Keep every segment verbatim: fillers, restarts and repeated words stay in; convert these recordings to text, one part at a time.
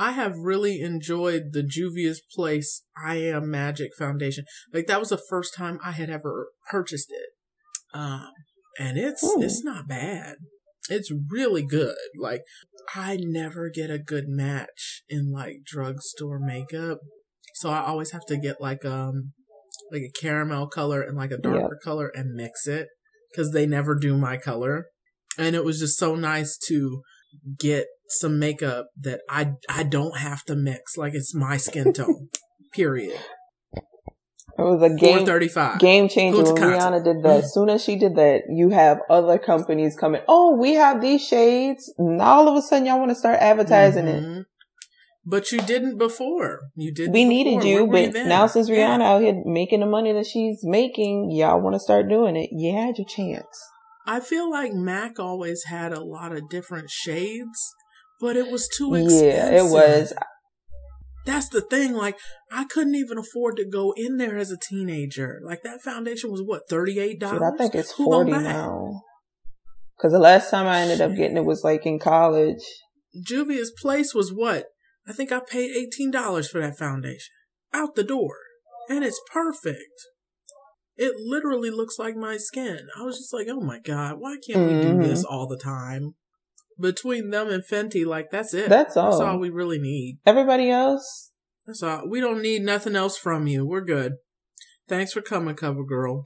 I have really enjoyed the Juvia's Place I Am Magic Foundation. Like, that was the first time I had ever purchased it. Um, and it's Ooh. it's not bad. It's really good. Like, I never get a good match in, like, drugstore makeup. So I always have to get, like, um, like a caramel color and, like, a darker yeah. color and mix it. Because they never do my color. And it was just so nice to get some makeup that I I don't have to mix. Like, it's my skin tone. Period. It was a game, four thirty-five game changer when Rihanna did that. As soon as she did that, you have other companies coming, oh, we have these shades. And all of a sudden, y'all want to start advertising mm-hmm. it. But you didn't before. You didn't. We needed before. you, Where but you now since Rihanna yeah. out here making the money that she's making, y'all want to start doing it. You had your chance. I feel like MAC always had a lot of different shades, but it was too expensive. Yeah, it was. That's the thing. Like, I couldn't even afford to go in there as a teenager. Like, that foundation was, what, thirty-eight dollars? Dude, I think it's forty dollars now. Because the last time I ended Shit. up getting it was, like, in college. Juvia's Place was what? I think I paid eighteen dollars for that foundation. Out the door. And it's perfect. It literally looks like my skin. I was just like, oh my God, why can't we mm-hmm. do this all the time? Between them and Fenty, like, that's it. That's all. That's all we really need. Everybody else? That's all. We don't need nothing else from you. We're good. Thanks for coming, Cover Girl.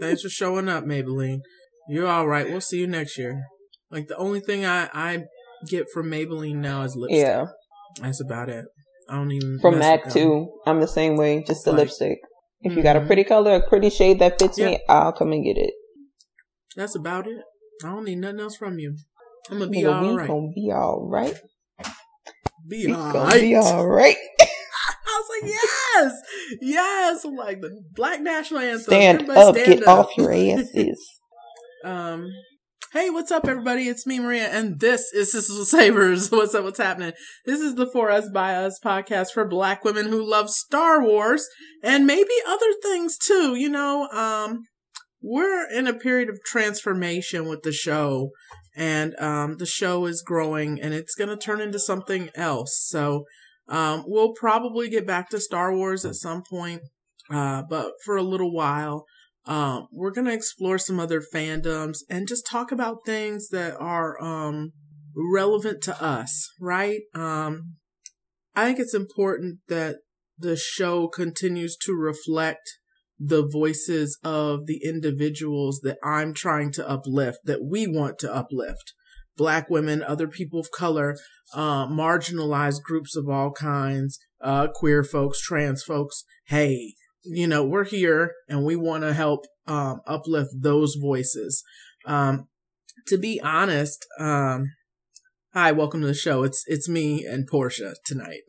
Thanks for showing up, Maybelline. You're all right. We'll see you next year. Like, the only thing I, I get from Maybelline now is lipstick. Yeah. That's about it. I don't even... From MAC, too. I'm the same way. Just the like, lipstick. If mm-hmm. you got a pretty color, a pretty shade that fits yep. me, I'll come and get it. That's about it. I don't need nothing else from you. I'm gonna be yeah, all right. Gonna be all right. Be all gonna right. Be all right. I was like, yes, yes. I'm like, the Black National Anthem. Stand everybody up, stand get up. Off your asses. um. Hey, what's up, everybody? It's me, Maria, and this is Sisel Sabers. What's up? What's happening? This is the For Us, By Us podcast for Black women who love Star Wars and maybe other things too. You know, um, we're in a period of transformation with the show, and um, the show is growing, and it's going to turn into something else. So um, we'll probably get back to Star Wars at some point, uh, but for a little while. Um, we're going to explore some other fandoms and just talk about things that are, um, relevant to us, right? Um, I think it's important that the show continues to reflect the voices of the individuals that I'm trying to uplift, that we want to uplift. Black women, other people of color, uh, marginalized groups of all kinds, uh, queer folks, trans folks. Hey. You know, we're here and we want to help um, uplift those voices. Um, to be honest, um, hi, welcome to the show. It's it's me and Portia tonight.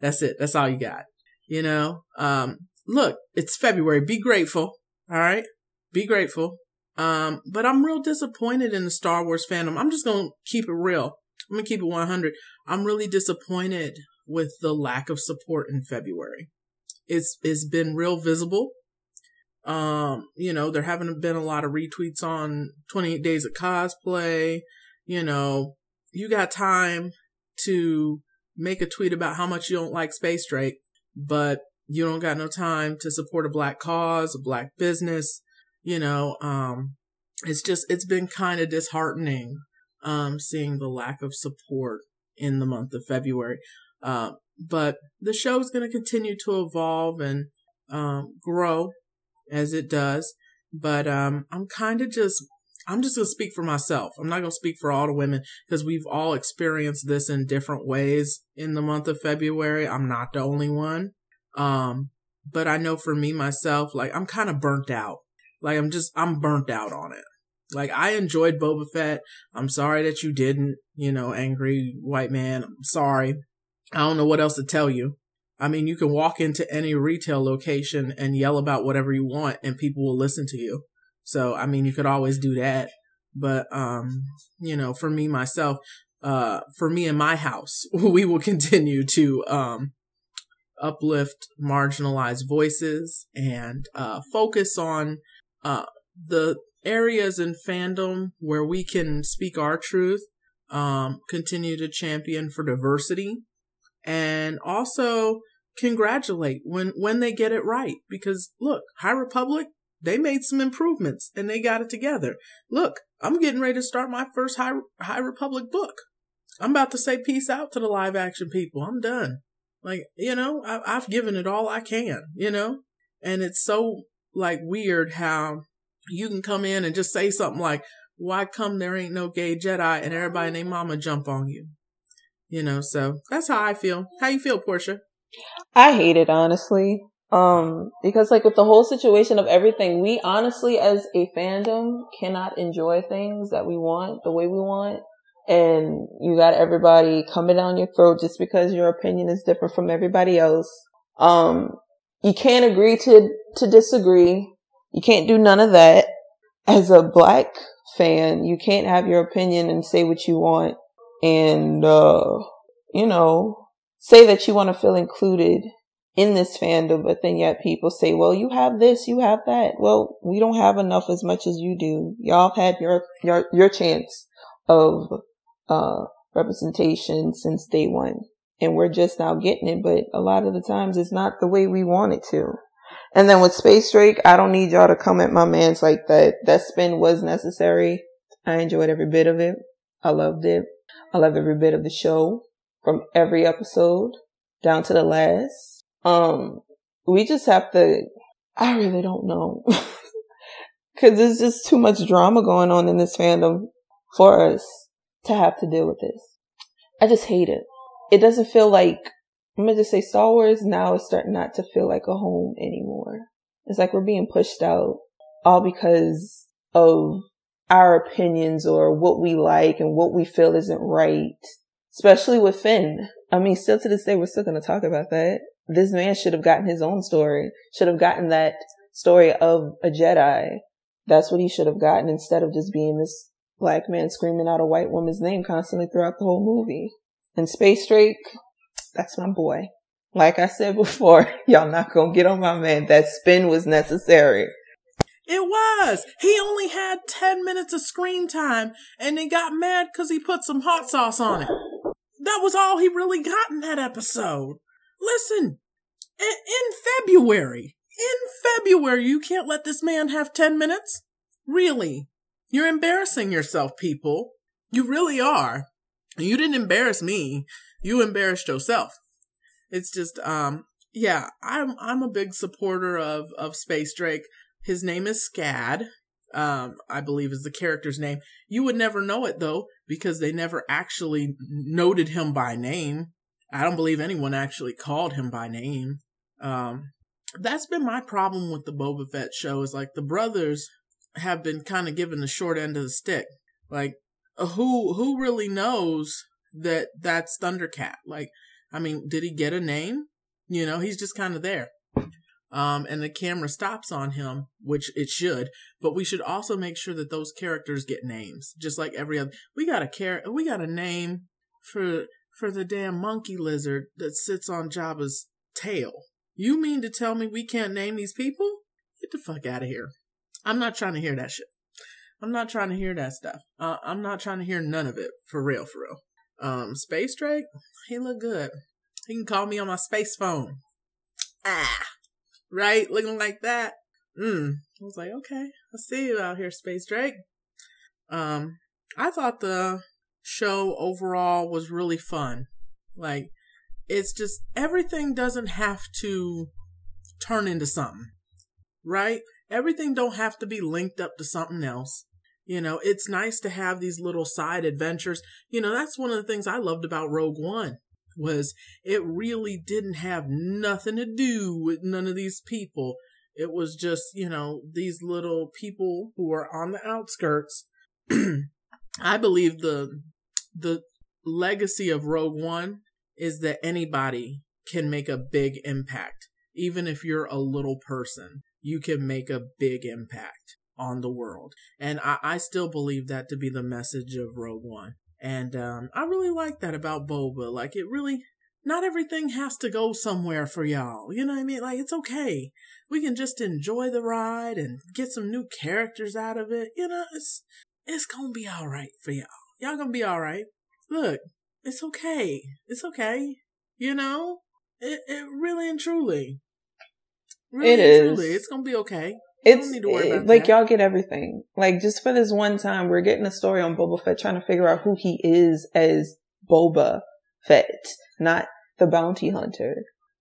That's it. That's all you got. You know, um, look, it's February. Be grateful. All right. Be grateful. Um, but I'm real disappointed in the Star Wars fandom. I'm just going to keep it real. I'm going to keep it one hundred. I'm really disappointed with the lack of support in February. It's it's been real visible. Um, you know, there haven't been a lot of retweets on twenty-eight Days of Cosplay. You know, you got time to make a tweet about how much you don't like Space Drake, but you don't got no time to support a Black cause, a Black business. You know, um, it's just, it's been kind of disheartening, um, seeing the lack of support in the month of February. Um, uh, But the show is going to continue to evolve and um, grow as it does. But um, I'm kind of just, I'm just going to speak for myself. I'm not going to speak for all the women because we've all experienced this in different ways in the month of February. I'm not the only one. Um, but I know for me, myself, like I'm kind of burnt out. Like I'm just, I'm burnt out on it. Like, I enjoyed Boba Fett. I'm sorry that you didn't, you know, angry white man. I'm sorry. I don't know what else to tell you. I mean, you can walk into any retail location and yell about whatever you want and people will listen to you. So, I mean, you could always do that. But, um, you know, for me, myself, uh, for me and my house, we will continue to, um, uplift marginalized voices and, uh, focus on, uh, the areas in fandom where we can speak our truth, um, continue to champion for diversity. and also congratulate when, when they get it right. Because look, High Republic, they made some improvements and they got it together. Look, I'm getting ready to start my first High, High Republic book. I'm about to say peace out to the live action people. I'm done. Like, you know, I, I've given it all I can, you know, and it's so like weird how you can come in and just say something like, why come there ain't no gay Jedi, and everybody and their mama jump on you, you know? So that's how I feel. How you feel, Portia? I hate it, honestly. Um, because like with the whole situation of everything, we honestly as a fandom cannot enjoy things that we want the way we want. And you got everybody coming down your throat just because your opinion is different from everybody else. Um, you can't agree to, to disagree. You can't do none of that. As a black fan, you can't have your opinion and say what you want and, uh, you know, say that you want to feel included in this fandom. But then yet people say, well, you have this, you have that. Well, we don't have enough as much as you do. Y'all had your, your, your chance of uh representation since day one, and we're just now getting it, but a lot of the times it's not the way we want it to. And then with Space Drake, I don't need y'all to come at my man's like that. That spin was necessary. I enjoyed every bit of it. I loved it. I love every bit of the show, from every episode down to the last. Um we just have to, I really don't know, because there's just too much drama going on in this fandom for us to have to deal with this. I just hate it. It doesn't feel like, I'm going to just say Star Wars now is starting not to feel like a home anymore. It's like we're being pushed out all because of our opinions or what we like and what we feel isn't right. Especially with Finn. I mean, still to this day, we're still going to talk about that. This man should have gotten his own story. Should have gotten that story of a Jedi. That's what he should have gotten, instead of just being this black man screaming out a white woman's name constantly throughout the whole movie. And Space Drake, that's my boy. Like I said before, y'all not gonna get on my man. That spin was necessary. It was. He only had ten minutes of screen time, and they got mad because he put some hot sauce on it. That was all he really got in that episode. Listen, in February, in February, you can't let this man have ten minutes? Really? You're embarrassing yourself, people. You really are. You didn't embarrass me. You embarrassed yourself. It's just, um, yeah, I'm, I'm a big supporter of, of Space Drake. His name is Skad, um, I believe is the character's name. You would never know it though, because they never actually noted him by name. I don't believe anyone actually called him by name. Um, that's been my problem with the Boba Fett show, is like the brothers have been kind of given the short end of the stick. Like, who who really knows that that's Thundercat? Like, I mean, did he get a name? You know, he's just kind of there. Um, and the camera stops on him, which it should, but we should also make sure that those characters get names, just like every other. We got a char- we got a name for for the damn monkey lizard that sits on Jabba's tail. You mean to tell me we can't name these people? Get the fuck out of here. I'm not trying to hear that shit. I'm not trying to hear that stuff. Uh, I'm not trying to hear none of it. For real, for real. Um, Space Drake, he look good. He can call me on my space phone. Ah, right? Looking like that. Mm. I was like, okay, I see you out here, Space Drake. Um, I thought the show overall was really fun. Like, it's just, everything doesn't have to turn into something. Right? Everything don't have to be linked up to something else. You know, it's nice to have these little side adventures. You know, that's one of the things I loved about Rogue One, was it really didn't have nothing to do with none of these people. It was just, you know, these little people who are on the outskirts. I believe the the legacy of Rogue One is that anybody can make a big impact. Even if you're a little person, you can make a big impact on the world. And I, I still believe that to be the message of Rogue One. And um, I really like that about Boba. Like, it really, not everything has to go somewhere for y'all. You know what I mean? Like, it's okay. We can just enjoy the ride and get some new characters out of it. You know, it's, it's gonna be all right for y'all. Y'all gonna be all right. Look, it's okay. It's okay. You know? It, it really and truly. Really it and is. Truly. It's going to be okay. You it's don't need to worry it, about like that. Y'all get everything. Like, just for this one time, we're getting a story on Boba Fett, trying to figure out who he is as Boba Fett, not the bounty hunter.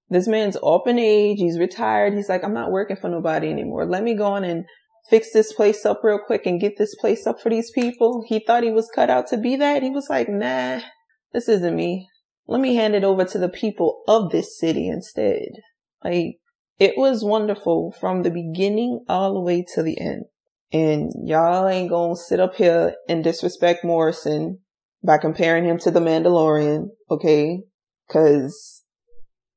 This man's up in age. He's retired. He's like, I'm not working for nobody anymore. Let me go on and fix this place up real quick and get this place up for these people. He thought he was cut out to be that. He was like, nah, this isn't me. Let me hand it over to the people of this city instead. Like, it was wonderful from the beginning all the way to the end. And y'all ain't gonna sit up here and disrespect Morrison by comparing him to the Mandalorian, okay? Cause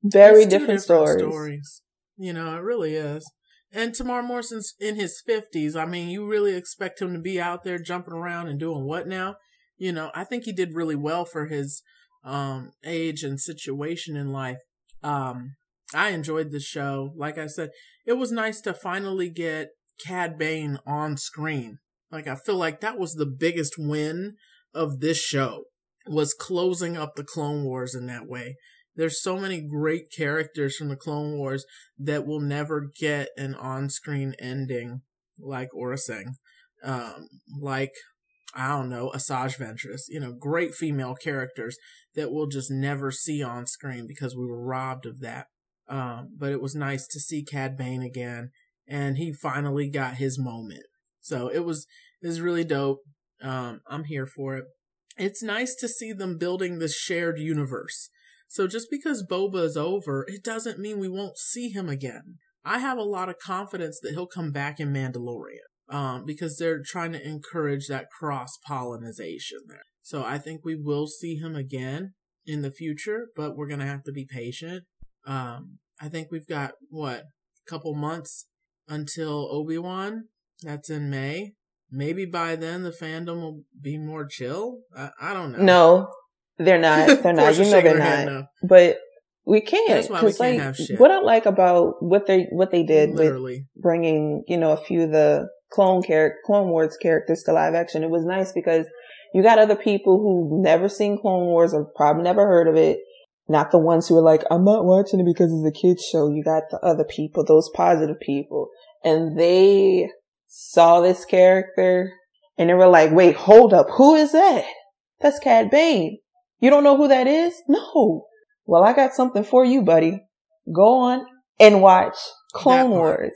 very different, different stories. stories. You know, it really is. And Tamar Morrison's in his fifties. I mean, you really expect him to be out there jumping around and doing what now? You know, I think he did really well for his um, age and situation in life. Um, I enjoyed the show. Like I said, it was nice to finally get Cad Bane on screen. Like, I feel like that was the biggest win of this show, was closing up the Clone Wars in that way. There's so many great characters from the Clone Wars that will never get an on-screen ending, like Orisang, um, like, I don't know, Asajj Ventress, you know, great female characters that we'll just never see on screen because we were robbed of that. Um, but it was nice to see Cad Bane again, and he finally got his moment. So it was, it was really dope. Um, I'm here for it. It's nice to see them building this shared universe. So just because Boba is over, it doesn't mean we won't see him again. I have a lot of confidence that he'll come back in Mandalorian, um, because they're trying to encourage that cross-pollinization there. So I think we will see him again in the future, but we're going to have to be patient. Um, I think we've got, what, a couple months until Obi-Wan? That's in May. Maybe by then the fandom will be more chill? I, I don't know. No. They're not. They're not. You know they're not. No. But we can't. That's why we can't like, have shit. What I like about what they what they did Literally. with bringing, you know, a few of the clone character Clone Wars characters to live action, it was nice because you got other people who've never seen Clone Wars or probably never heard of it. Not the ones who are like, I'm not watching it because it's a kids show. You got the other people, those positive people, and they saw this character and they were like, wait, hold up, who is that? That's Cad Bane. You don't know who that is? No. Well, I got something for you, buddy. Go on and watch Clone Wars.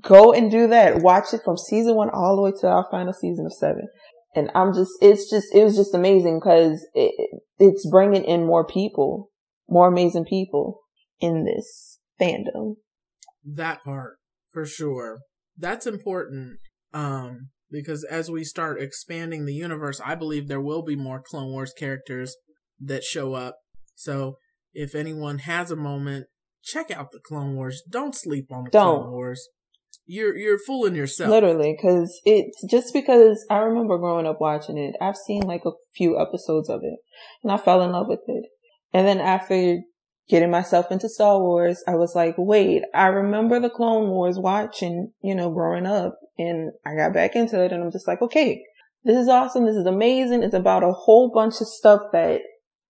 Go and do that. Watch it from season one all the way to our final season of seven. And I'm just, it's just, it was just amazing because it, it's bringing in more people, more amazing people in this fandom. That part, for sure. That's important. Um, because as we start expanding the universe, I believe there will be more Clone Wars characters that show up. So if anyone has a moment, check out the Clone Wars. Don't sleep on the Don't. Clone Wars. You're you're fooling yourself. Literally, because it's just because I remember growing up watching it. I've seen like a few episodes of it, and I fell in love with it. And then after getting myself into Star Wars, I was like, wait, I remember the Clone Wars watching, you know, growing up, and I got back into it, and I'm just like, okay, this is awesome. This is amazing. It's about a whole bunch of stuff that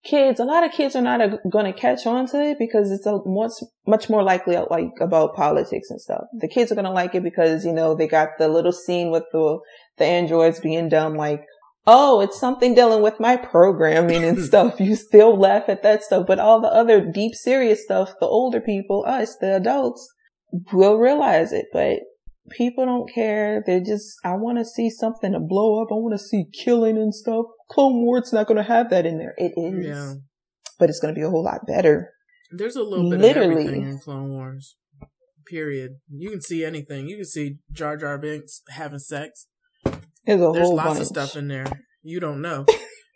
kids, a lot of kids are not going to catch on to it because it's a much, much more likely like about politics and stuff. The kids are going to like it because, you know, they got the little scene with the, the androids being dumb, like, oh, it's something dealing with my programming and stuff. You still laugh at that stuff, but all the other deep, serious stuff, the older people, us, the adults, will realize it, but people don't care. They're just, I want to see something to blow up. I want to see killing and stuff. Clone Wars not going to have that in there. It is. Yeah. But it's going to be a whole lot better. There's a little bit Literally. of everything in Clone Wars. Period. You can see anything. You can see Jar Jar Binks having sex. There's, a There's whole lots bunch. of stuff in there. You don't know.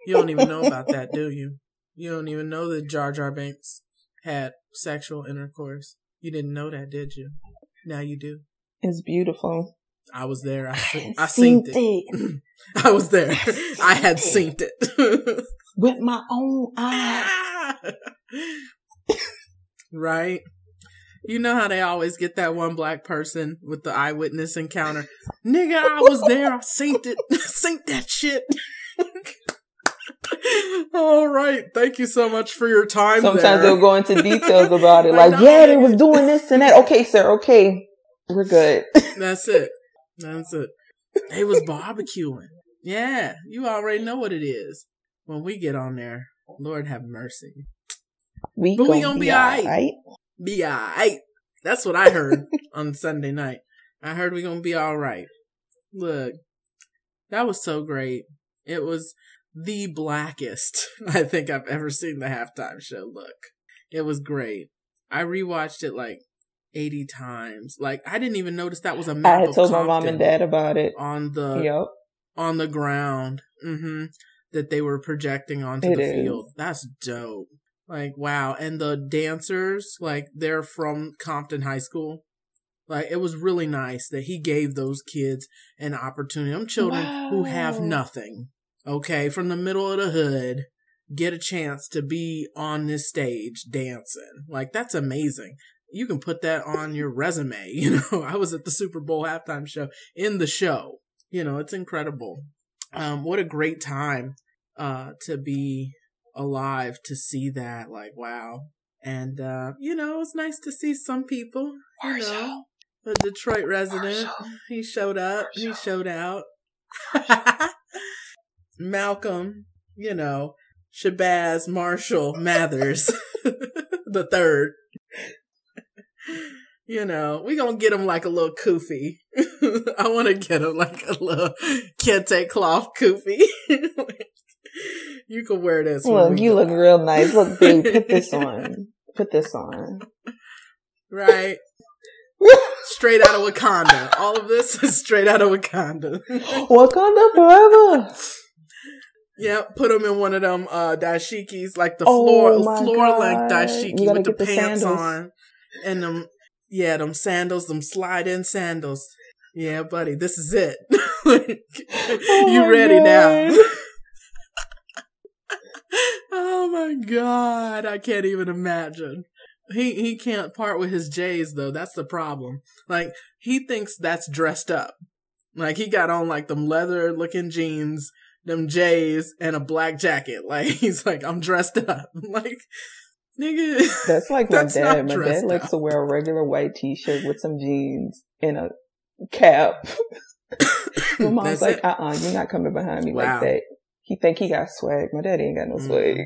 You don't even know about that, do you? You don't even know that Jar Jar Binks had sexual intercourse. You didn't know that, did you? Now you do. It's beautiful. I was there. I, I, I synced it. it. I was there. I, I had synced it. it. With my own eyes. Right? You know how they always get that one black person with the eyewitness encounter. Nigga, I was there. I synced it. Synced that shit. All right. Thank you so much for your time. Sometimes there. they'll go into details about it. Like, yeah, they was doing this and that. Okay, sir. Okay. We're good. That's it. That's it. They was barbecuing. Yeah. You already know what it is. When we get on there, Lord have mercy. We but gonna we going to be all right. right. Be all right. That's what I heard on Sunday night. I heard we going to be all right. Look, that was so great. It was the blackest I think I've ever seen the halftime show look. It was great. I rewatched it like eighty times. Like, I didn't even notice that was a map. I had of told Compton my mom and dad about it. On the yep. on the ground mm-hmm, that they were projecting onto it the is. field. That's dope. Like, wow. And the dancers, like, they're from Compton High School. Like, it was really nice that he gave those kids an opportunity. Them children wow. who have nothing, okay, from the middle of the hood, get a chance to be on this stage dancing. Like, that's amazing. You can put that on your resume. You know, I was at the Super Bowl halftime show in the show. You know, it's incredible. Um, what a great time uh, to be alive to see that, like, wow. And uh you know, it's nice to see some people, you know, a Detroit resident. He showed up, he showed out. Malcolm, you know, Shabazz Marshall Mathers the third. You know, we gonna get him like a little koofy. I want to get him like a little kente cloth koofy. You can wear this. Look, you go. Look real nice. Look, babe, put this on. Put this on. Right. Straight out of Wakanda. All of this is straight out of Wakanda. Wakanda forever. Yeah, put them in one of them uh, dashikis, like the floor oh floor length dashiki with the, the pants sandals. on, and them yeah, them sandals, them slide in sandals. Yeah, buddy, this is it. oh you ready God. now? Oh my God, I can't even imagine. He he can't part with his J's though. That's the problem. Like, he thinks that's dressed up. Like, he got on like them leather looking jeans, them J's, and a black jacket. Like, he's like, I'm dressed up. I'm like, nigga, that's like my that's dad. My dad likes up. to wear a regular white T-shirt with some jeans and a cap. My mom's that's like, uh uh-uh, uh, you're not coming behind me wow. like that. He think he got swag. My daddy ain't got no swag.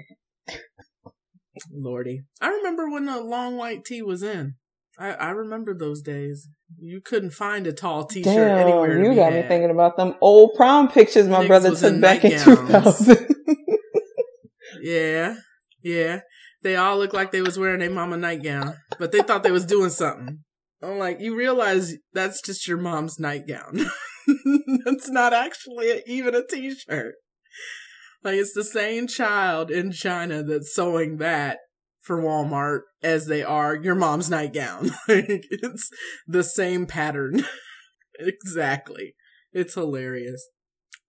Lordy. I remember when the long white tee was in. I, I remember those days. You couldn't find a tall t-shirt Damn, anywhere. You got had. me thinking about them old prom pictures my Nicks brother took back in two thousand. Yeah. Yeah. They all looked like they was wearing their mama nightgown, but they thought they was doing something. I'm like, you realize that's just your mom's nightgown. That's not actually a, even a t-shirt. Like, it's the same child in China that's sewing that for Walmart as they are your mom's nightgown. Like, it's the same pattern. Exactly. It's hilarious.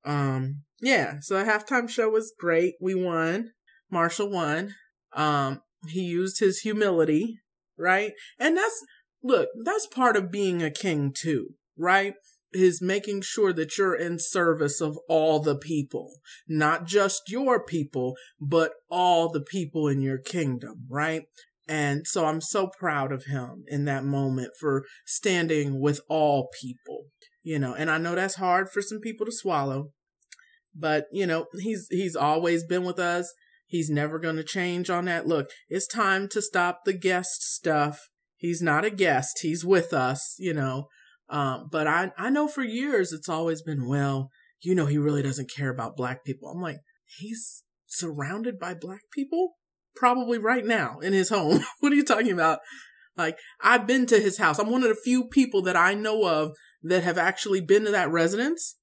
Um, yeah, so the halftime show was great. We won. Marshall won. Um, he used his humility, right? And that's, look, that's part of being a king too, right? Is making sure that you're in service of all the people, not just your people, but all the people in your kingdom, right? And so I'm so proud of him in that moment for standing with all people, you know, and I know that's hard for some people to swallow, but you know, he's, he's always been with us. He's never going to change on that. Look, it's time to stop the guest stuff. He's not a guest. He's with us, you know. Um, but I, I know for years it's always been, well, you know, he really doesn't care about black people. I'm like, he's surrounded by black people probably right now in his home. What are you talking about? Like, I've been to his house. I'm one of the few people that I know of that have actually been to that residence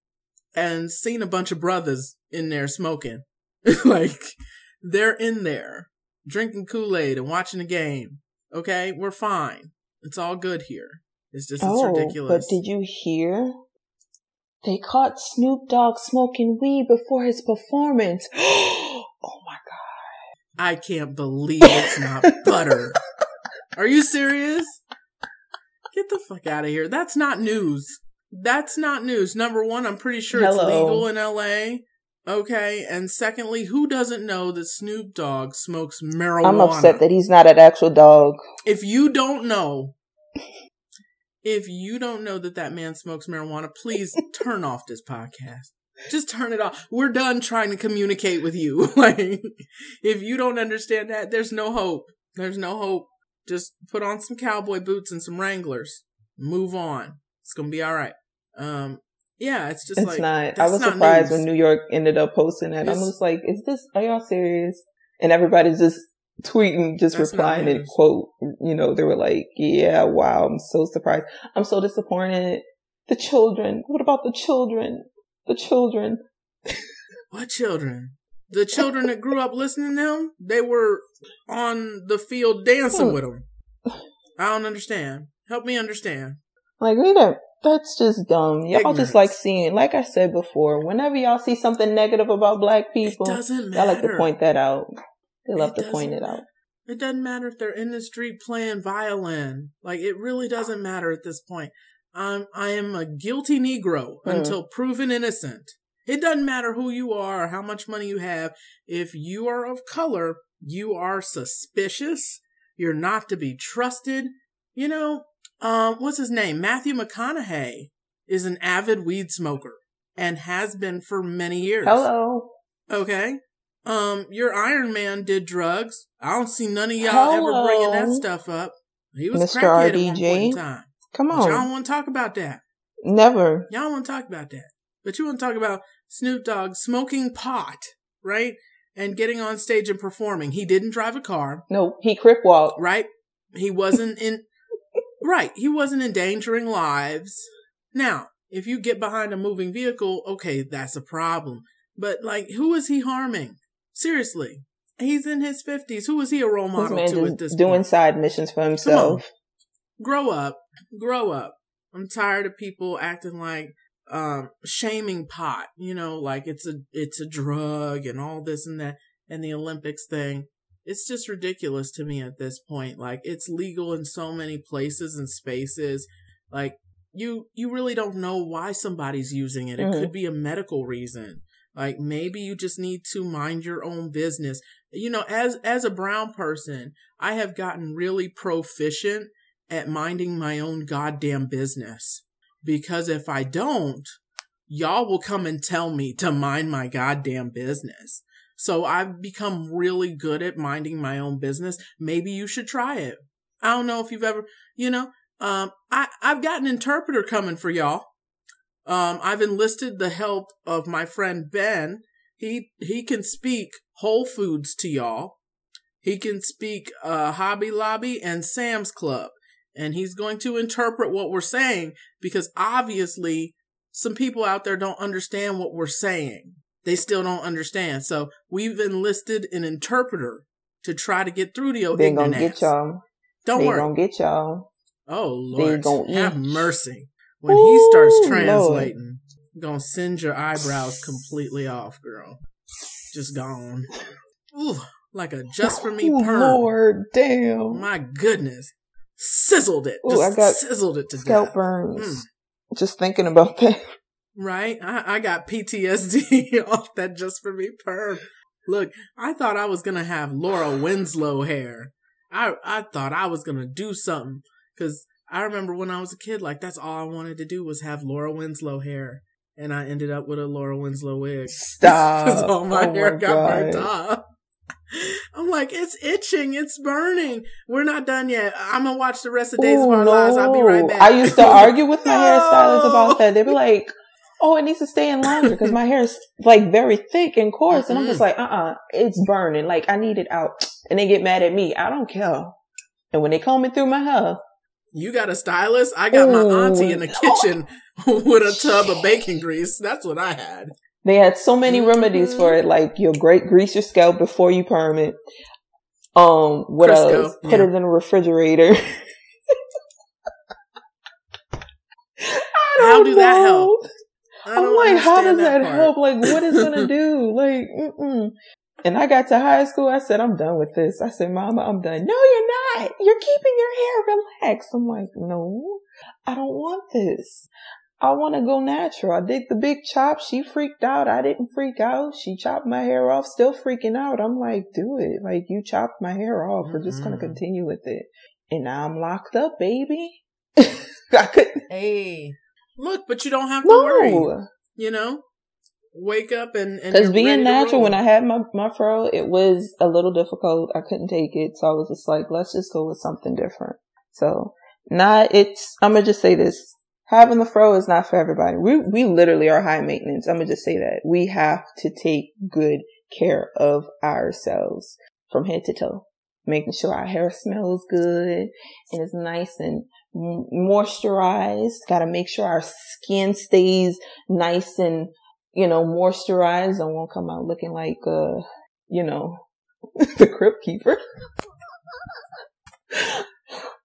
and seen a bunch of brothers in there smoking. Like, they're in there drinking Kool-Aid and watching the game. Okay. We're fine. It's all good here. It's just, it's oh, ridiculous. But did you hear? They caught Snoop Dogg smoking weed before his performance. Oh my God. I can't believe it's not butter. Are you serious? Get the fuck out of here. That's not news. That's not news. Number one, I'm pretty sure Hello. it's legal in L A. Okay, and secondly, who doesn't know that Snoop Dogg smokes marijuana? I'm upset that he's not an actual dog. If you don't know, if you don't know that that man smokes marijuana, please turn off this podcast. Just turn it off. We're done trying to communicate with you. Like, if you don't understand that, there's no hope. There's no hope. Just put on some cowboy boots and some Wranglers. Move on. It's gonna be all right. Um, yeah, it's just it's like not, I was not surprised news. When New York ended up posting that. It's, I was like, "Is this? Are y'all serious?" And everybody's just tweeting, just replying and quote. You know, they were like, "Yeah, wow, I'm so surprised. I'm so disappointed. The children. What about the children? The children. What children?" The children that grew up listening to him, they were on the field dancing with him. I don't understand. Help me understand. Like, we don't, that's just dumb. Y'all ignorance. Just like seeing, like I said before, whenever y'all see something negative about black people, y'all like to point that out. They love it to point it out. It doesn't matter if they're in the street playing violin. Like, it really doesn't matter at this point. I'm, I am a guilty Negro mm. until proven innocent. It doesn't matter who you are or how much money you have. If you are of color, you are suspicious. You're not to be trusted. You know, um, what's his name? Matthew McConaughey is an avid weed smoker and has been for many years. Hello. Okay. Um, your Iron Man did drugs. I don't see none of y'all Hello. ever bringing that stuff up. He was Mister crackhead R D J. At one point in time. Come on. But y'all don't want to talk about that. Never. Y'all want to talk about that. But you want to talk about Snoop Dogg smoking pot, right? And getting on stage and performing. He didn't drive a car. No, he crip walked. Right? He wasn't in, right. He wasn't endangering lives. Now, if you get behind a moving vehicle, okay, that's a problem. But like, who is he harming? Seriously. He's in his fifties. Who is he a role model to at this point? Doing side missions for himself. Grow up. Grow up. I'm tired of people acting like, um shaming pot, you know, like it's a it's a drug and all this and that, and the Olympics thing. It's just ridiculous to me at this point. Like, it's legal in so many places and spaces. Like, you you really don't know why somebody's using it. It mm-hmm. could be a medical reason. Like, maybe you just need to mind your own business. You know, as as a brown person, I have gotten really proficient at minding my own goddamn business. Because if I don't, y'all will come and tell me to mind my goddamn business. So I've become really good at minding my own business. Maybe you should try it. I don't know if you've ever, you know, um, I, I've got an interpreter coming for y'all. Um, I've enlisted the help of my friend Ben. He, he can speak Whole Foods to y'all. He can speak, uh, Hobby Lobby and Sam's Club. And he's going to interpret what we're saying, because obviously some people out there don't understand what we're saying. They still don't understand. So we've enlisted an interpreter to try to get through to your ignorant ass. They're going to get y'all. Don't worry. They're going to get y'all. Oh, Lord. Have mercy. When Ooh, he starts translating, I'm going to send your eyebrows completely off, girl. Just gone. Ooh, like a Just For Me perm. Oh, Lord, damn. My goodness. Sizzled it. Ooh, just I got sizzled it to scalp death. Burns. Mm. Just thinking about that. Right? I, I got P T S D off that Just For Me perm. Look, I thought I was going to have Laura Winslow hair. I I thought I was going to do something, because I remember when I was a kid, like, that's all I wanted to do was have Laura Winslow hair. And I ended up with a Laura Winslow wig. Stop. Because all my oh hair my got burnt off. I'm like, it's itching, it's burning. We're not done yet. I'm gonna watch the rest of Days Ooh, of Our no. Lives. I'll be right back. I used to argue with my no. hairstylist about that. They'd be like, "Oh, it needs to stay in laundry because my hair is like very thick and coarse." Mm-hmm. And I'm just like, "Uh, uh-uh, uh, it's burning. Like, I need it out." And they get mad at me. I don't care. And when they comb it through my hair, you got a stylist. I got Ooh. my auntie in the kitchen oh. with a tub of bacon grease. That's what I had. They had so many remedies for it, like your great grease your scalp before you perm it. Um, what Crisco, else? Put yeah. it in a refrigerator. I don't how do know. that help? I don't I'm like, how does that, that help? Like, what is gonna do? Like, mm-mm. And I got to high school. I said, I'm done with this. I said, Mama, I'm done. No, you're not. You're keeping your hair relaxed. I'm like, no, I don't want this. I want to go natural. I did the big chop. She freaked out. I didn't freak out. She chopped my hair off, still freaking out. I'm like, do it. Like, you chopped my hair off. We're just going to continue with it. And now I'm locked up, baby. I couldn't. Hey, look, but you don't have to no. worry. You know, wake up and because being natural. When I had my my fro, it was a little difficult. I couldn't take it, so I was just like, let's just go with something different. So, not it's. I'm gonna just say this: having the fro is not for everybody. We we literally are high maintenance. I'm gonna just say that we have to take good care of ourselves from head to toe, making sure our hair smells good and is nice and moisturized. Got to make sure our skin stays nice and, you know, moisturized and won't come out looking like, uh, you know, the Crypt Keeper.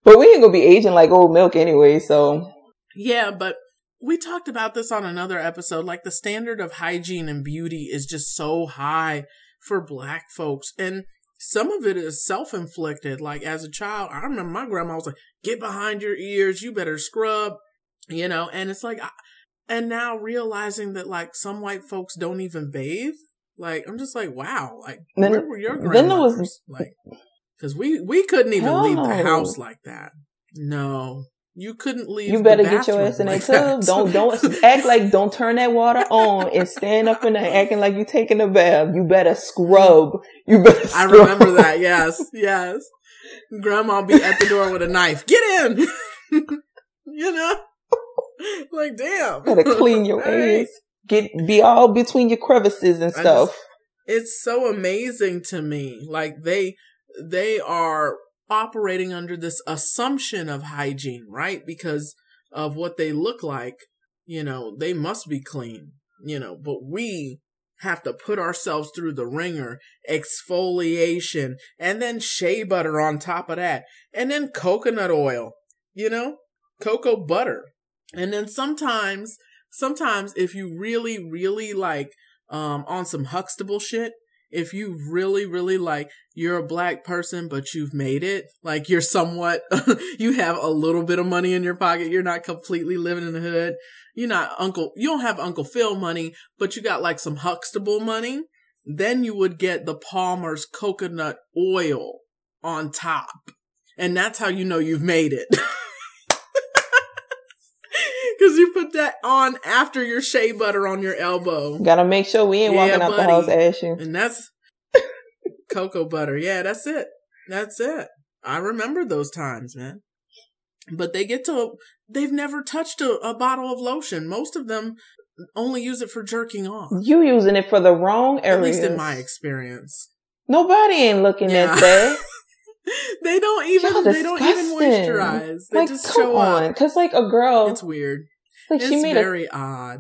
But we ain't going to be aging like old milk anyway, so. Yeah, but we talked about this on another episode. Like, the standard of hygiene and beauty is just so high for Black folks. And some of it is self-inflicted. Like, as a child, I remember my grandma was like, get behind your ears, you better scrub, you know, and it's like, I, and now realizing that, like, some white folks don't even bathe, like, I'm just like, wow, like, then, where were your grandmothers? Was, like, because we, we couldn't even leave no. the house like that. No, you couldn't leave You better the get your ass in like that tub. Don't, don't act like, don't turn that water on and stand up in there acting like you're taking a bath. You better scrub. You better scrub. I remember that, yes, yes. Grandma be at the door with a knife. Get in! You know? Like, damn. Gotta clean your ass. Get, be all between your crevices and stuff. Just, it's so amazing to me. Like, they, they are operating under this assumption of hygiene, right? Because of what they look like, you know, they must be clean, you know, but we have to put ourselves through the ringer, exfoliation, and then shea butter on top of that, and then coconut oil, you know, cocoa butter. And then sometimes, sometimes if you really, really like, um, on some Huxtable shit, if you really, really like, you're a Black person, but you've made it, like you're somewhat, you have a little bit of money in your pocket. You're not completely living in the hood. You're not Uncle, you don't have Uncle Phil money, but you got like some Huxtable money. Then you would get the Palmer's coconut oil on top. And that's how you know you've made it. Because you put that on after your shea butter on your elbow. Gotta make sure we ain't yeah, walking out buddy. the house ashy. And that's cocoa butter. Yeah, that's it. That's it. I remember those times, man. But they get to, a, they've never touched a, a bottle of lotion. Most of them only use it for jerking off. You using it for the wrong areas. At least in my experience. Nobody ain't looking yeah. at that. They don't even, Y'all they don't even moisturize. They like, just show on. up. Cause like a girl. It's weird. Like it's she made very a- odd.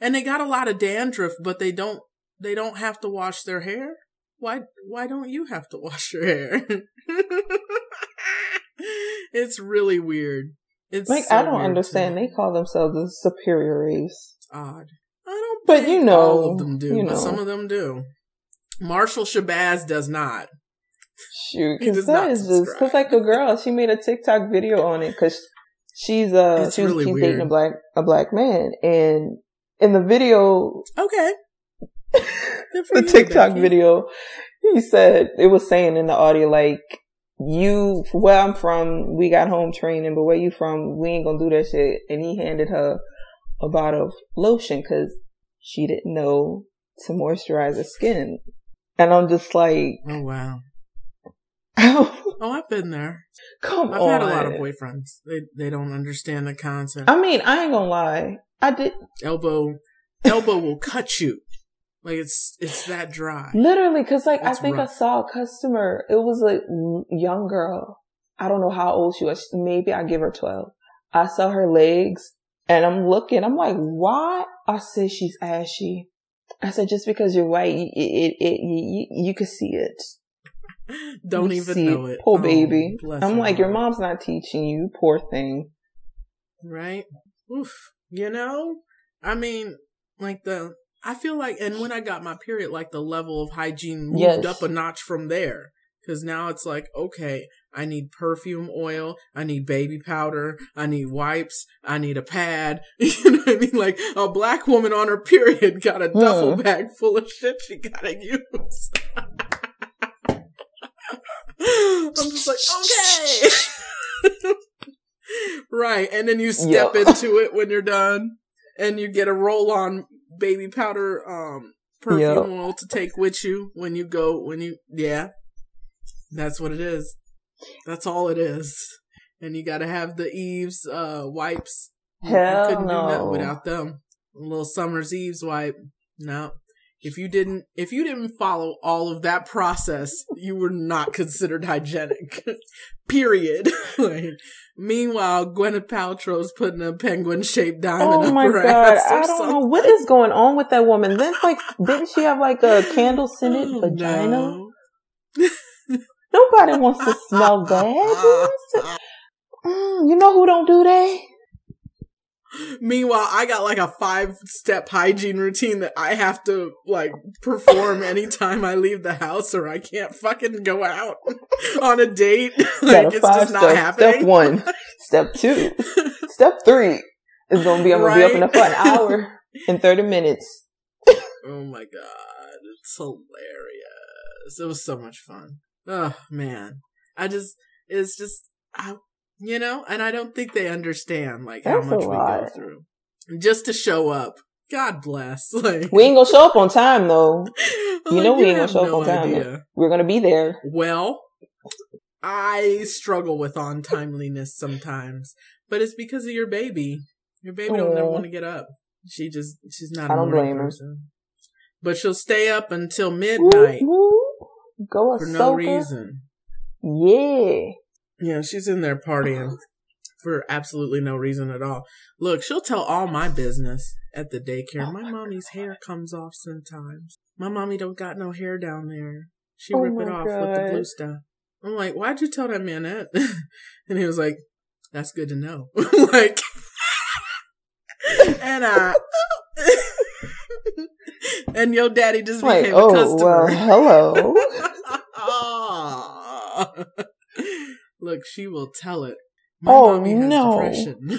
And they got a lot of dandruff, but they don't, they don't have to wash their hair. Why, why don't you have to wash your hair? It's really weird. It's like, so I don't understand. They call themselves a superior race. It's odd. I don't, but think you know, all of them do, you know. But some of them do. Marshall Shabazz does not. Shoot, because that is just because like a girl, she made a TikTok video on it because she's uh it's she's, really she's dating a black a black man, and in the video, okay, the TikTok Becky. video, he said it was saying in the audio like, "You where I'm from, we got home training, but where you from, we ain't gonna do that shit." And he handed her a bottle of lotion because she didn't know to moisturize her skin, and I'm just like, oh wow. Oh, I've been there. Come I've on. I've had a lot of boyfriends. They they don't understand the concept. I mean, I ain't gonna lie. I did. Elbow, elbow will cut you. Like it's it's that dry. Literally, because like it's I think rough. I saw a customer. It was a young girl. I don't know how old she was. Maybe I give her twelve. I saw her legs, and I'm looking. I'm like, why? I said she's ashy. I said just because you're white, it it, it you, you could see it. Don't you even see, know it. Poor oh, baby. I'm like, your mom's not teaching you, poor thing. Right? Oof. You know? I mean, like the, I feel like, and when I got my period, like the level of hygiene moved yes. up a notch from there. Because now it's like, okay, I need perfume oil. I need baby powder. I need wipes. I need a pad. You know what I mean? Like, a black woman on her period got a duffel mm. bag full of shit she gotta use. I'm just like, okay. Right. And then you step yeah. into it when you're done and you get a roll on baby powder, um, perfume yeah. oil to take with you when you go, when you, yeah, that's what it is. That's all it is. And you gotta have the Eve's uh wipes. Hell you couldn't no. do nothing without them. A little Summer's Eve's wipe. No. If you didn't if you didn't follow all of that process, you were not considered hygienic. Period. Like, meanwhile, Gwyneth Paltrow's putting a penguin shaped diamond oh up her ass. Oh my god, I don't something. know what is going on with that woman. Then like didn't she have like a candle scented oh, vagina? No. Nobody wants to smell that. Mm, you know who don't do that? Meanwhile, I got like a five-step hygiene routine that I have to like perform anytime I leave the house or I can't fucking go out on a date. Like, it's just not happening. Step one. Step two. Step three is going to be, I'm going right? to be up in an hour and thirty minutes. Oh my God. It's hilarious. It was so much fun. Oh man, I just, it's just, I, you know, and I don't think they understand like That's how much we go through just to show up. God bless. Like, we ain't gonna show up on time though. You like, know, we ain't gonna show no up on time. Idea. We're gonna be there. Well, I struggle with on timeliness sometimes, but it's because of your baby. Your baby mm. don't ever want to get up. She just, she's not I a don't morning blame person. Her. But she'll stay up until midnight. Ooh, ooh. Go Ahsoka. For no reason. Yeah. Yeah, she's in there partying for absolutely no reason at all. Look, she'll tell all my business at the daycare. Oh my, my mommy's God. Hair comes off sometimes. My mommy don't got no hair down there. She oh rip it off God. With the blue stuff. I'm like, why'd you tell that man that? And he was like, that's good to know. Like, and I... And your daddy just like, became oh, a customer. Well, hello. Oh. Look, she will tell it. My oh, mommy has no. depression.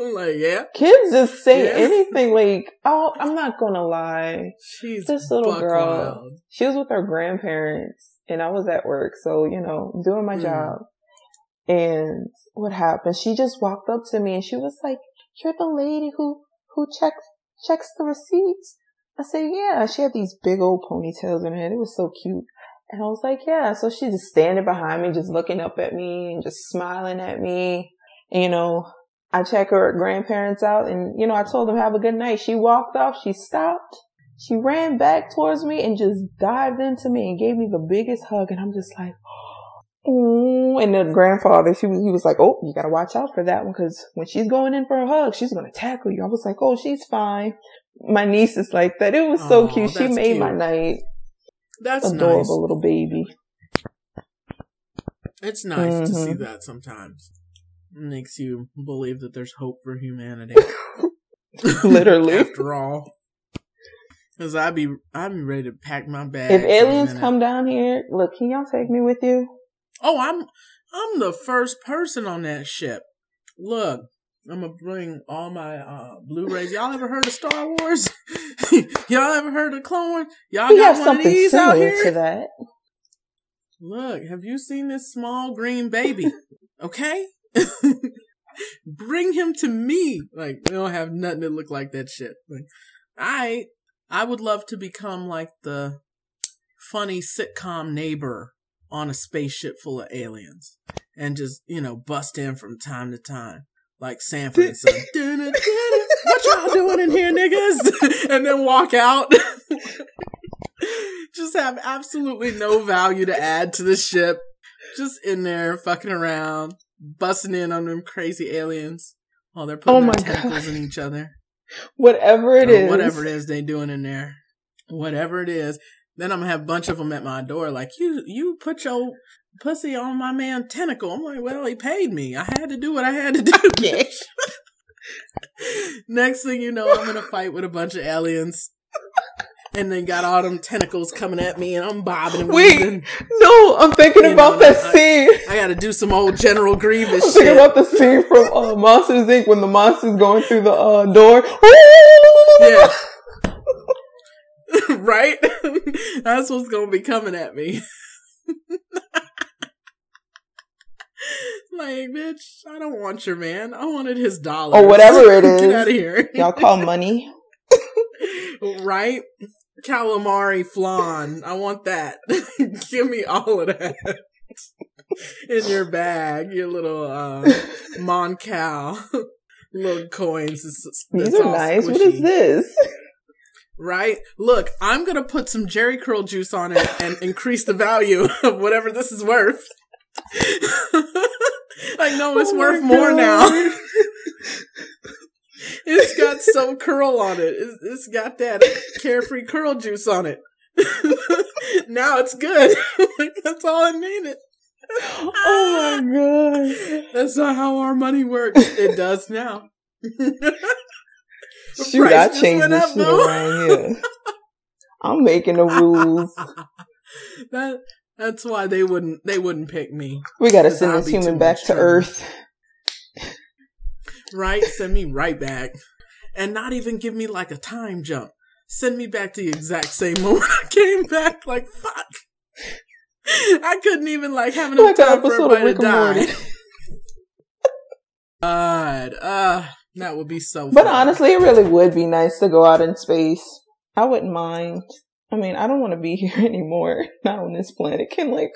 I'm like, yeah. Kids just say yeah. anything. Like, oh, I'm not going to lie. She's this little girl, wild. She was with her grandparents, and I was at work. So, you know, doing my mm. job. And what happened? She just walked up to me, and she was like, you're the lady who, who checks, checks the receipts. I said, yeah, she had these big old ponytails in her head. It was so cute. And I was like, yeah. So she's just standing behind me, just looking up at me and just smiling at me. And, you know, I check her grandparents out and, you know, I told them have a good night. She walked off. She stopped. She ran back towards me and just dived into me and gave me the biggest hug. And I'm just like, oh, and the grandfather, she was, he was like, oh, you got to watch out for that one. Cause when she's going in for a hug, she's going to tackle you. I was like, oh, she's fine. My niece is like that. It was oh, so cute. She made cute. My night. That's adorable nice. Little baby. It's nice mm-hmm. to see that sometimes. It makes you believe that there's hope for humanity. Literally. After all. Because I'd be, I'd be ready to pack my bag. If aliens come down here, look, can y'all take me with you? Oh, I'm I'm the first person on that ship. Look. I'm going to bring all my uh, Blu-rays. Y'all ever heard of Star Wars? Y'all ever heard of Clone Wars? Y'all we got one of these out here? To that. Look, have you seen this small green baby? Okay? Bring him to me. Like, we don't have nothing that look like that shit. Like, I, I would love to become like the funny sitcom neighbor on a spaceship full of aliens and just, you know, bust in from time to time. Like Sanford and Son. Dun-dun, dun-dun. What y'all doing in here, niggas? And then walk out. Just have absolutely no value to add to the ship. Just in there, fucking around, busting in on them crazy aliens while they're putting oh their tentacles in each other. Whatever it or is. Whatever it is they doing in there. Whatever it is. Then I'm going to have a bunch of them at my door like, you, you put your... pussy on my man tentacle. I'm like, well, he paid me. I had to do what I had to do. Yes. Next thing you know, I'm in a fight with a bunch of aliens. and then got all them tentacles coming at me, and I'm bobbing and weaving. Wait, no, I'm thinking you about know, that I, scene. I got to do some old General Grievous I'm shit. I'm thinking about the scene from uh, Monsters, Incorporated when the monster's going through the uh, door. Yeah. Right? That's what's going to be coming at me. Like, bitch, I don't want your man. I wanted his dollar. Or whatever it is. Get out of here. Y'all call money. Right? Calamari flan. I want that. Give me all of that. In your bag. Your little uh, Mon Cal. Little coins. It's, it's These are nice. Squishy. What is this? Right? Look, I'm going to put some Jerry Curl juice on it and increase the value of whatever this is worth. I know it's oh worth more God. Now. It's got some curl on it. It's, it's got that carefree curl juice on it. Now it's good. That's all I needed. Oh my God. That's not how our money works. It does now. Shoot, price I changed this shit around here. I'm making the rules. That that's why they wouldn't they wouldn't pick me. We gotta send this human back to Earth. Right? Send me right back. And not even give me like a time jump. Send me back to the exact same moment I came back. Like fuck. I couldn't even like have enough like time for everybody to die. God, uh that would be so fun. But honestly, it really would be nice to go out in space. I wouldn't mind. I mean, I don't want to be here anymore. Not on this planet. Can like,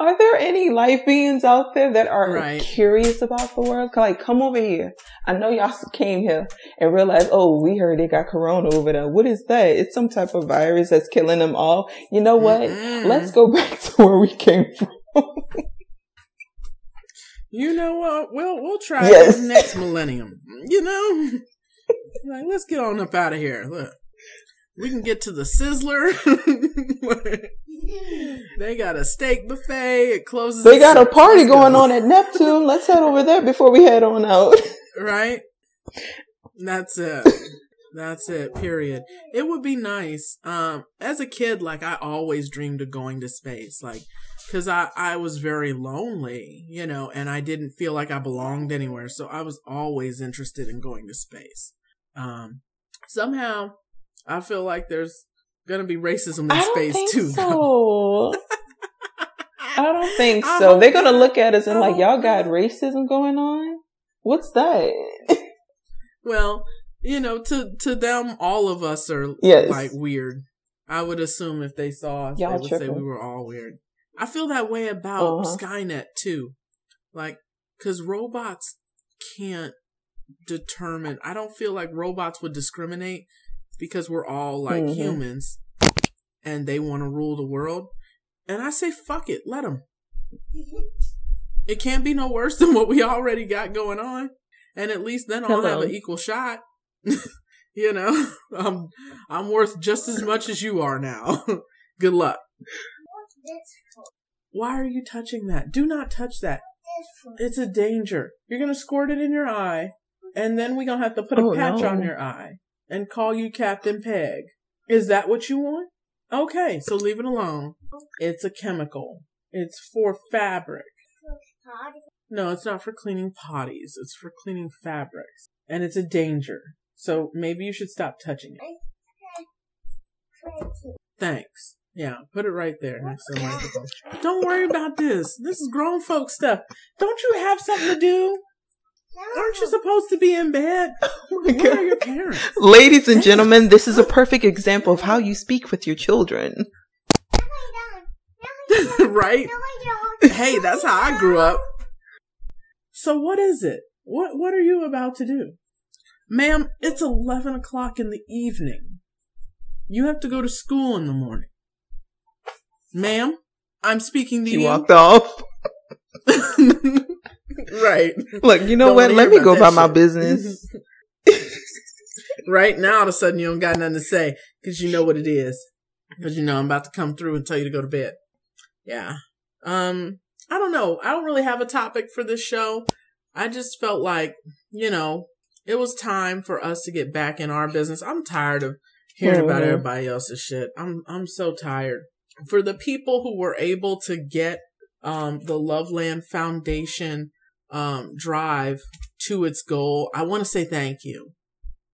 are there any life beings out there that are right. curious about the world? Like, come over here. I know y'all came here and realized, oh, we heard they got corona over there. What is that? It's some type of virus that's killing them all. You know what? Mm-hmm. Let's go back to where we came from. You know what? We'll we'll try yes. it next millennium. You know, like let's get on up out of here. Look, we can get to the Sizzler. They got a steak buffet. It closes. They got a party going on at Neptune. Let's head over there before we head on out. Right. That's it. That's it. Period. It would be nice. Um, as a kid, like I always dreamed of going to space. Like. Because I, I was very lonely, you know, and I didn't feel like I belonged anywhere. So I was always interested in going to space. Um, somehow, I feel like there's going to be racism in I don't space, think too. So. I don't think so. Don't They're going to look at us and like, y'all got racism going on? What's that? Well, you know, to, to them, all of us are yes. like weird. I would assume if they saw us, y'all they would tripping. Say we were all weird. I feel that way about uh-huh. Skynet too. Like, cause robots can't determine, I don't feel like robots would discriminate because we're all like mm-hmm. humans and they want to rule the world. And I say, fuck it, let them. It can't be no worse than what we already got going on. And at least then I'll have an equal shot. You know, I'm, I'm worth just as much as you are now. Good luck. Why are you touching that? Do not touch that. It's a danger. You're going to squirt it in your eye, and then we're going to have to put oh, a patch no. on your eye and call you Captain Peg. Is that what you want? Okay, so leave it alone. It's a chemical. It's for fabric. No, it's not for cleaning potties. It's for cleaning fabrics. And it's a danger. So maybe you should stop touching it. Thanks. Yeah, put it right there next to the microphone. Don't worry about this. This is grown folk stuff. Don't you have something to do? Aren't you supposed to be in bed? Oh my God. Where are your parents? Ladies and gentlemen, this is a perfect example of how you speak with your children. Right? Hey, that's how I grew up. So what is it? What What are you about to do? Ma'am, it's eleven o'clock in the evening. You have to go to school in the morning. Ma'am, I'm speaking to she you. She walked off. Right. Look, you know Don't what? Let me go about shit. My business. Right now, all of a sudden, you don't got nothing to say because you know what it is. Because you know I'm about to come through and tell you to go to bed. Yeah. Um. I don't know. I don't really have a topic for this show. I just felt like, you know, it was time for us to get back in our business. I'm tired of hearing mm-hmm. about everybody else's shit. I'm I'm so tired. For the people who were able to get um, the Loveland Foundation um, drive to its goal, I want to say thank you.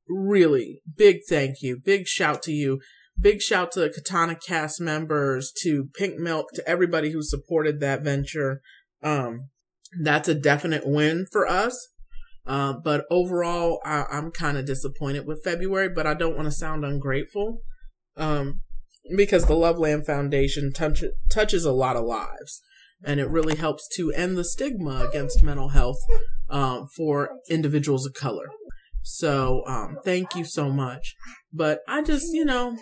Really, big thank you. Big shout to you. Big shout to the Katana cast members, to Pink Milk, to everybody who supported that venture. Um, that's a definite win for us. Uh, but overall, I, I'm kind of disappointed with February, but I don't want to sound ungrateful. Um, because the Loveland Foundation touch, touches a lot of lives, and it really helps to end the stigma against mental health um, for individuals of color. So um, thank you so much. But I just, you know,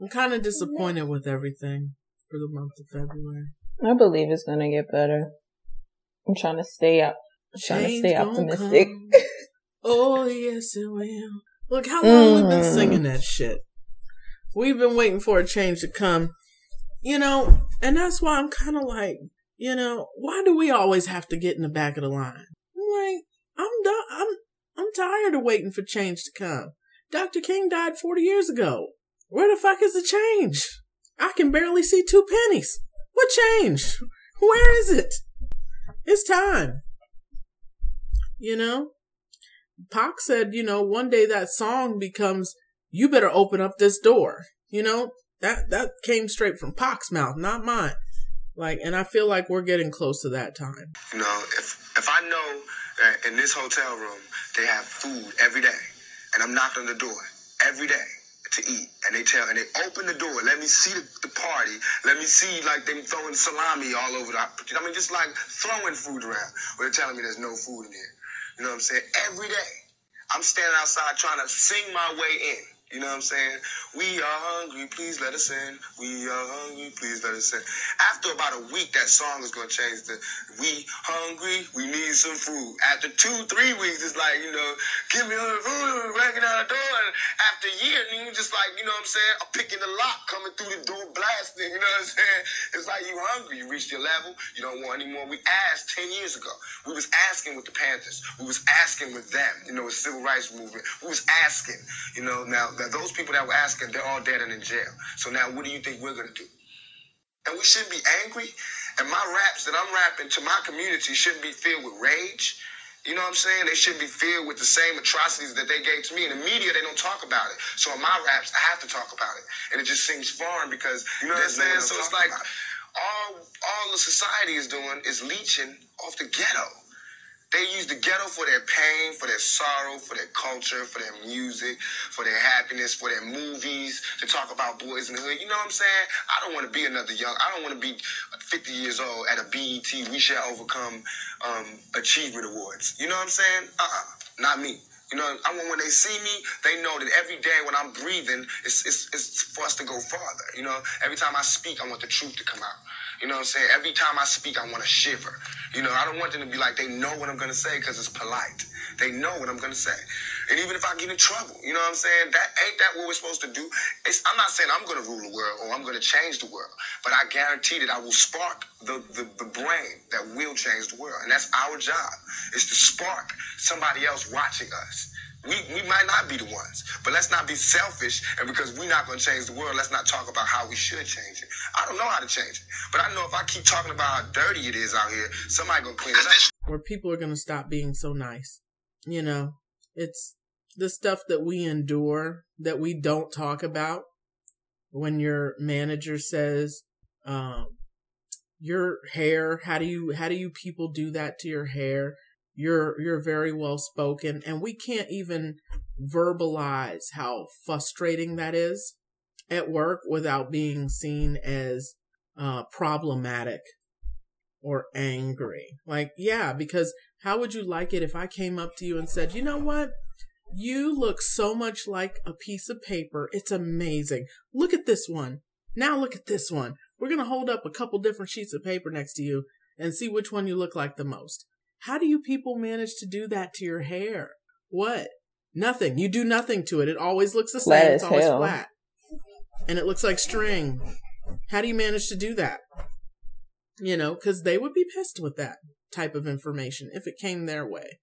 I'm kind of disappointed with everything for the month of February. I believe it's going to get better. I'm trying to stay up. I'm trying Change to stay optimistic. Oh, yes, it will. Look, how long mm. we've been singing that shit. We've been waiting for a change to come, you know, and that's why I'm kind of like, you know, why do we always have to get in the back of the line? I'm like, I'm done. I'm, I'm tired of waiting for change to come. Doctor King died forty years ago. Where the fuck is the change? I can barely see two pennies. What change? Where is it? It's time. You know, Pac said, you know, one day that song becomes, you better open up this door. You know, that, that came straight from Pac's mouth, not mine. Like, and I feel like we're getting close to that time. You know, if, if I know that in this hotel room, they have food every day, and I'm knocking on the door every day to eat, and they tell, and they open the door, let me see the, the party, let me see, like, them throwing salami all over the, I mean, just like throwing food around, or they're telling me there's no food in here. You know what I'm saying? Every day, I'm standing outside trying to sing my way in. You know what I'm saying? We are hungry, please let us in. We are hungry, please let us in. After about a week, that song is going to change to we hungry, we need some food. After two, three weeks, it's like, you know, give me some food, breaking out the door. And after a year, and you just like, you know what I'm saying? I'm picking the lock, coming through the door, blasting, you know what I'm saying? It's like you hungry, you reached your level, you don't want any more. We asked ten years ago. We was asking with the Panthers. We was asking with them, you know, the civil rights movement. We was asking, you know, now... That those people that were asking, they're all dead and in jail. So now what do you think we're going to do? And we shouldn't be angry. And my raps that I'm rapping to my community shouldn't be filled with rage. You know what I'm saying? They shouldn't be filled with the same atrocities that they gave to me. In the media, they don't talk about it. So in my raps, I have to talk about it. And it just seems foreign because, you know what I'm saying? So it's like all, all the society is doing is leeching off the ghetto. They use the ghetto for their pain, for their sorrow, for their culture, for their music, for their happiness, for their movies, to talk about boys in the hood. You know what I'm saying? I don't want to be another young. I don't want to be fifty years old at a B E T We Shall Overcome um, Achievement Awards. You know what I'm saying? Uh-uh. Not me. You know, I want when they see me, they know that every day when I'm breathing, it's, it's, it's for us to go farther. You know, every time I speak, I want the truth to come out. You know what I'm saying? Every time I speak, I want to shiver. You know, I don't want them to be like, they know what I'm going to say because it's polite. They know what I'm going to say. And even if I get in trouble, you know what I'm saying? That ain't that what we're supposed to do. It's, I'm not saying I'm going to rule the world or I'm going to change the world, but I guarantee that I will spark the, the, the brain that will change the world. And that's our job, is to spark somebody else watching us. We we might not be the ones, but let's not be selfish. And because we're not going to change the world, let's not talk about how we should change it. I don't know how to change it, but I know if I keep talking about how dirty it is out here, somebody going to clean it up. Where people are going to stop being so nice. You know, it's the stuff that we endure that we don't talk about. When your manager says, um, your hair, how do you, how do you people do that to your hair? You're you're very well spoken, and we can't even verbalize how frustrating that is at work without being seen as uh, problematic or angry. Like, yeah, because how would you like it if I came up to you and said, you know what? You look so much like a piece of paper. It's amazing. Look at this one. Now look at this one. We're going to hold up a couple different sheets of paper next to you and see which one you look like the most. How do you people manage to do that to your hair? What? Nothing. You do nothing to it. It always looks the same. It's always flat. And it looks like string. How do you manage to do that? You know, because they would be pissed with that type of information if it came their way.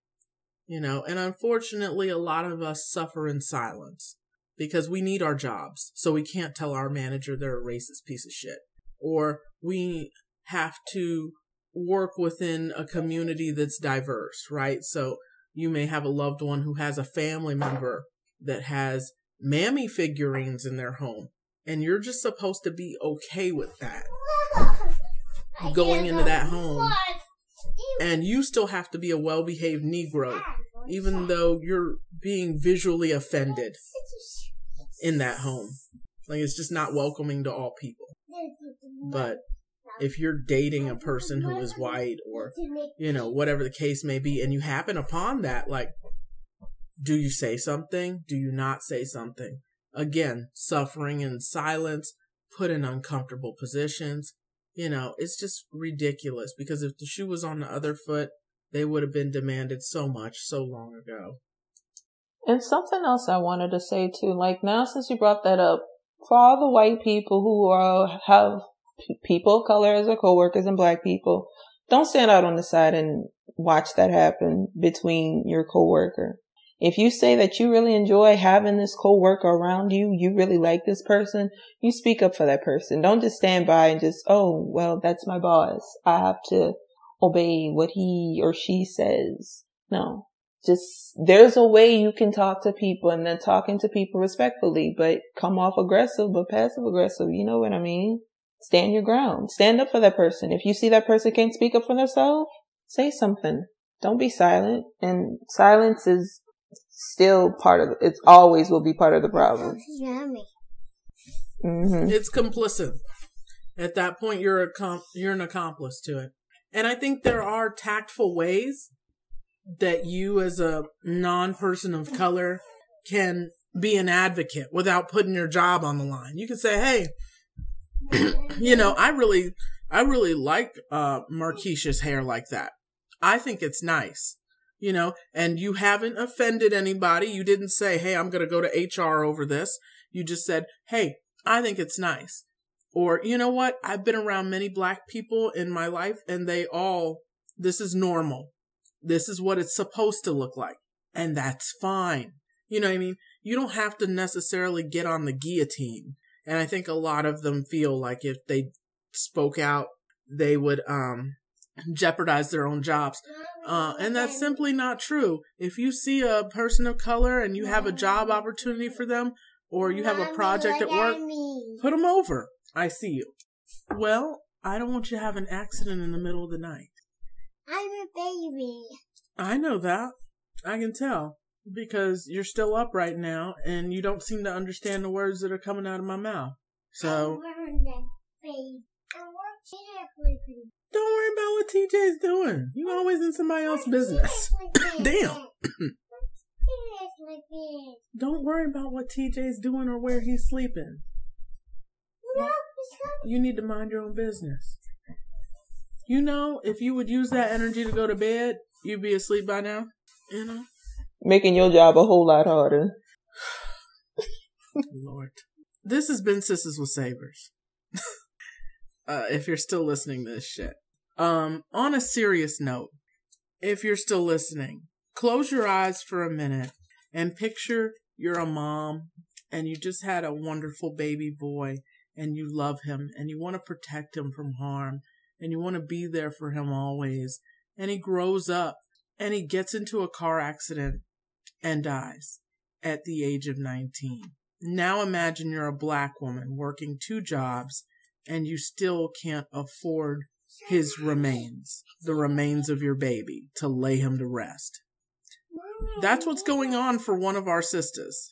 You know, and unfortunately, a lot of us suffer in silence. because we need our jobs, so we can't tell our manager they're a racist piece of shit. Or we have to work within a community that's diverse, right? So you may have a loved one who has a family member that has mammy figurines in their home, and you're just supposed to be okay with that going into that home. And you still have to be a well-behaved Negro, even though you're being visually offended in that home. Like, it's just not welcoming to all people. But if you're dating a person who is white or, you know, whatever the case may be, and you happen upon that, like, do you say something? Do you not say something? Again, suffering in silence, put in uncomfortable positions. You know, it's just ridiculous, because if the shoe was on the other foot, they would have been demanded so much so long ago. And something else I wanted to say too, like, now since you brought that up, for all the white people who are, have p- people of color as their coworkers and black people, don't stand out on the side and watch that happen between your coworker. If you say that you really enjoy having this coworker around you, you really like this person, you speak up for that person. Don't just stand by and just, oh, well, that's my boss, I have to obey what he or she says. No. Just, there's a way you can talk to people, and then talking to people respectfully, but come off aggressive, but passive aggressive. You know what I mean? Stand your ground. Stand up for that person. If you see that person can't speak up for themselves, say something. Don't be silent. And silence is still part of, it always will be part of the problem. Mm-hmm. It's complicit. At that point, you're a com- you're an accomplice to it. And I think there are tactful ways that you as a non-person of color can be an advocate without putting your job on the line. You can say, hey, you know, I really, I really like uh, Marquisha's hair like that. I think it's nice, you know, and you haven't offended anybody. You didn't say, hey, I'm going to go to H R over this. You just said, hey, I think it's nice. Or, you know what? I've been around many black people in my life, and they all, this is normal. This is what it's supposed to look like. And that's fine. You know what I mean? You don't have to necessarily get on the guillotine. And I think a lot of them feel like if they spoke out, they would um, jeopardize their own jobs. Uh, and that's simply not true. If you see a person of color and you have a job opportunity for them, or you have a project at work, put them over. I see you. Well, I don't want you to have an accident in the middle of the night. I'm a baby. I know that. I can tell. Because you're still up right now, and you don't seem to understand the words that are coming out of my mouth. So, I'm baby. I'm working. Don't worry about what T J's doing. You always in somebody else's business. Damn. Don't worry about what T J's doing or where he's sleeping. No, you need to mind your own business. You know, if you would use that energy to go to bed, you'd be asleep by now, you know? Making your job a whole lot harder. Lord. This has been Sisels with Sabers. uh, if you're still listening to this shit. Um, on a serious note, if you're still listening, close your eyes for a minute and picture you're a mom and you just had a wonderful baby boy and you love him and you want to protect him from harm. And you want to be there for him always. And he grows up and he gets into a car accident and dies at the age of nineteen. Now imagine you're a black woman working two jobs and you still can't afford his remains, the remains of your baby, to lay him to rest. That's what's going on for one of our sisters.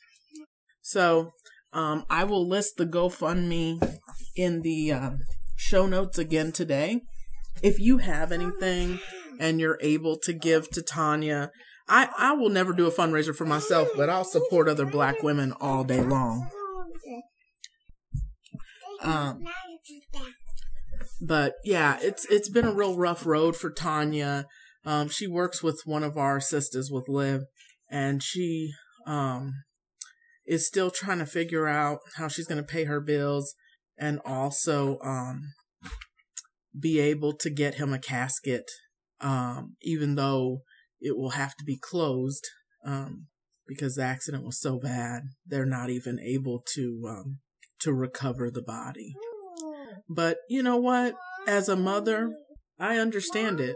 So um, I will list the GoFundMe in the... Uh, show notes again today. If you have anything and you're able to give to Tanya, I, I will never do a fundraiser for myself, but I'll support other black women all day long. Um, but yeah, it's it's been a real rough road for Tanya. Um, she works with one of our sisters with Liv, and she um, is still trying to figure out how she's going to pay her bills. And also um, be able to get him a casket, um, even though it will have to be closed um, because the accident was so bad, they're not even able to um, to recover the body. But you know what? As a mother, I understand it.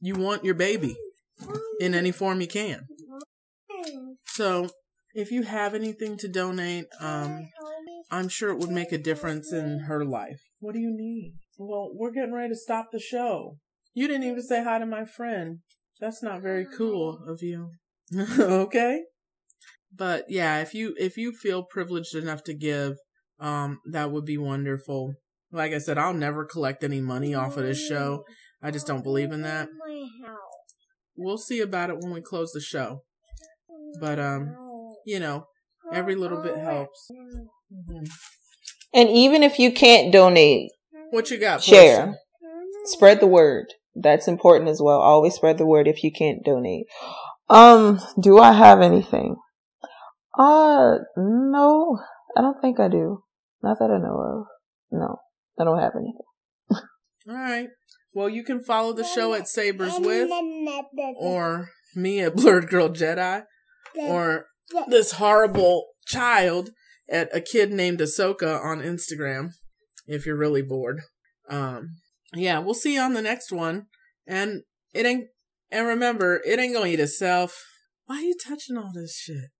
You want your baby in any form you can. So if you have anything to donate, um, I'm sure it would make a difference in her life. What do you need? Well, we're getting ready to stop the show. You didn't even say hi to my friend. That's not very cool of you. Okay? But yeah, if you if you feel privileged enough to give, um, that would be wonderful. Like I said, I'll never collect any money off of this show. I just don't believe in that. We'll see about it when we close the show. But, um, you know, every little bit helps. Mm-hmm. And even if you can't donate, what you got? Share. Person? Spread the word. That's important as well. Always spread the word if you can't donate. Um, do I have anything? Uh, no. I don't think I do. Not that I know of. No. I don't have anything. All right. Well, you can follow the show at Sabers With, or me at Blurred Girl Jedi, or this horrible child at A Kid Named Ahsoka on Instagram, if you're really bored. Um, yeah, we'll see you on the next one. And it ain't, and remember, it ain't gonna eat itself. Why are you touching all this shit?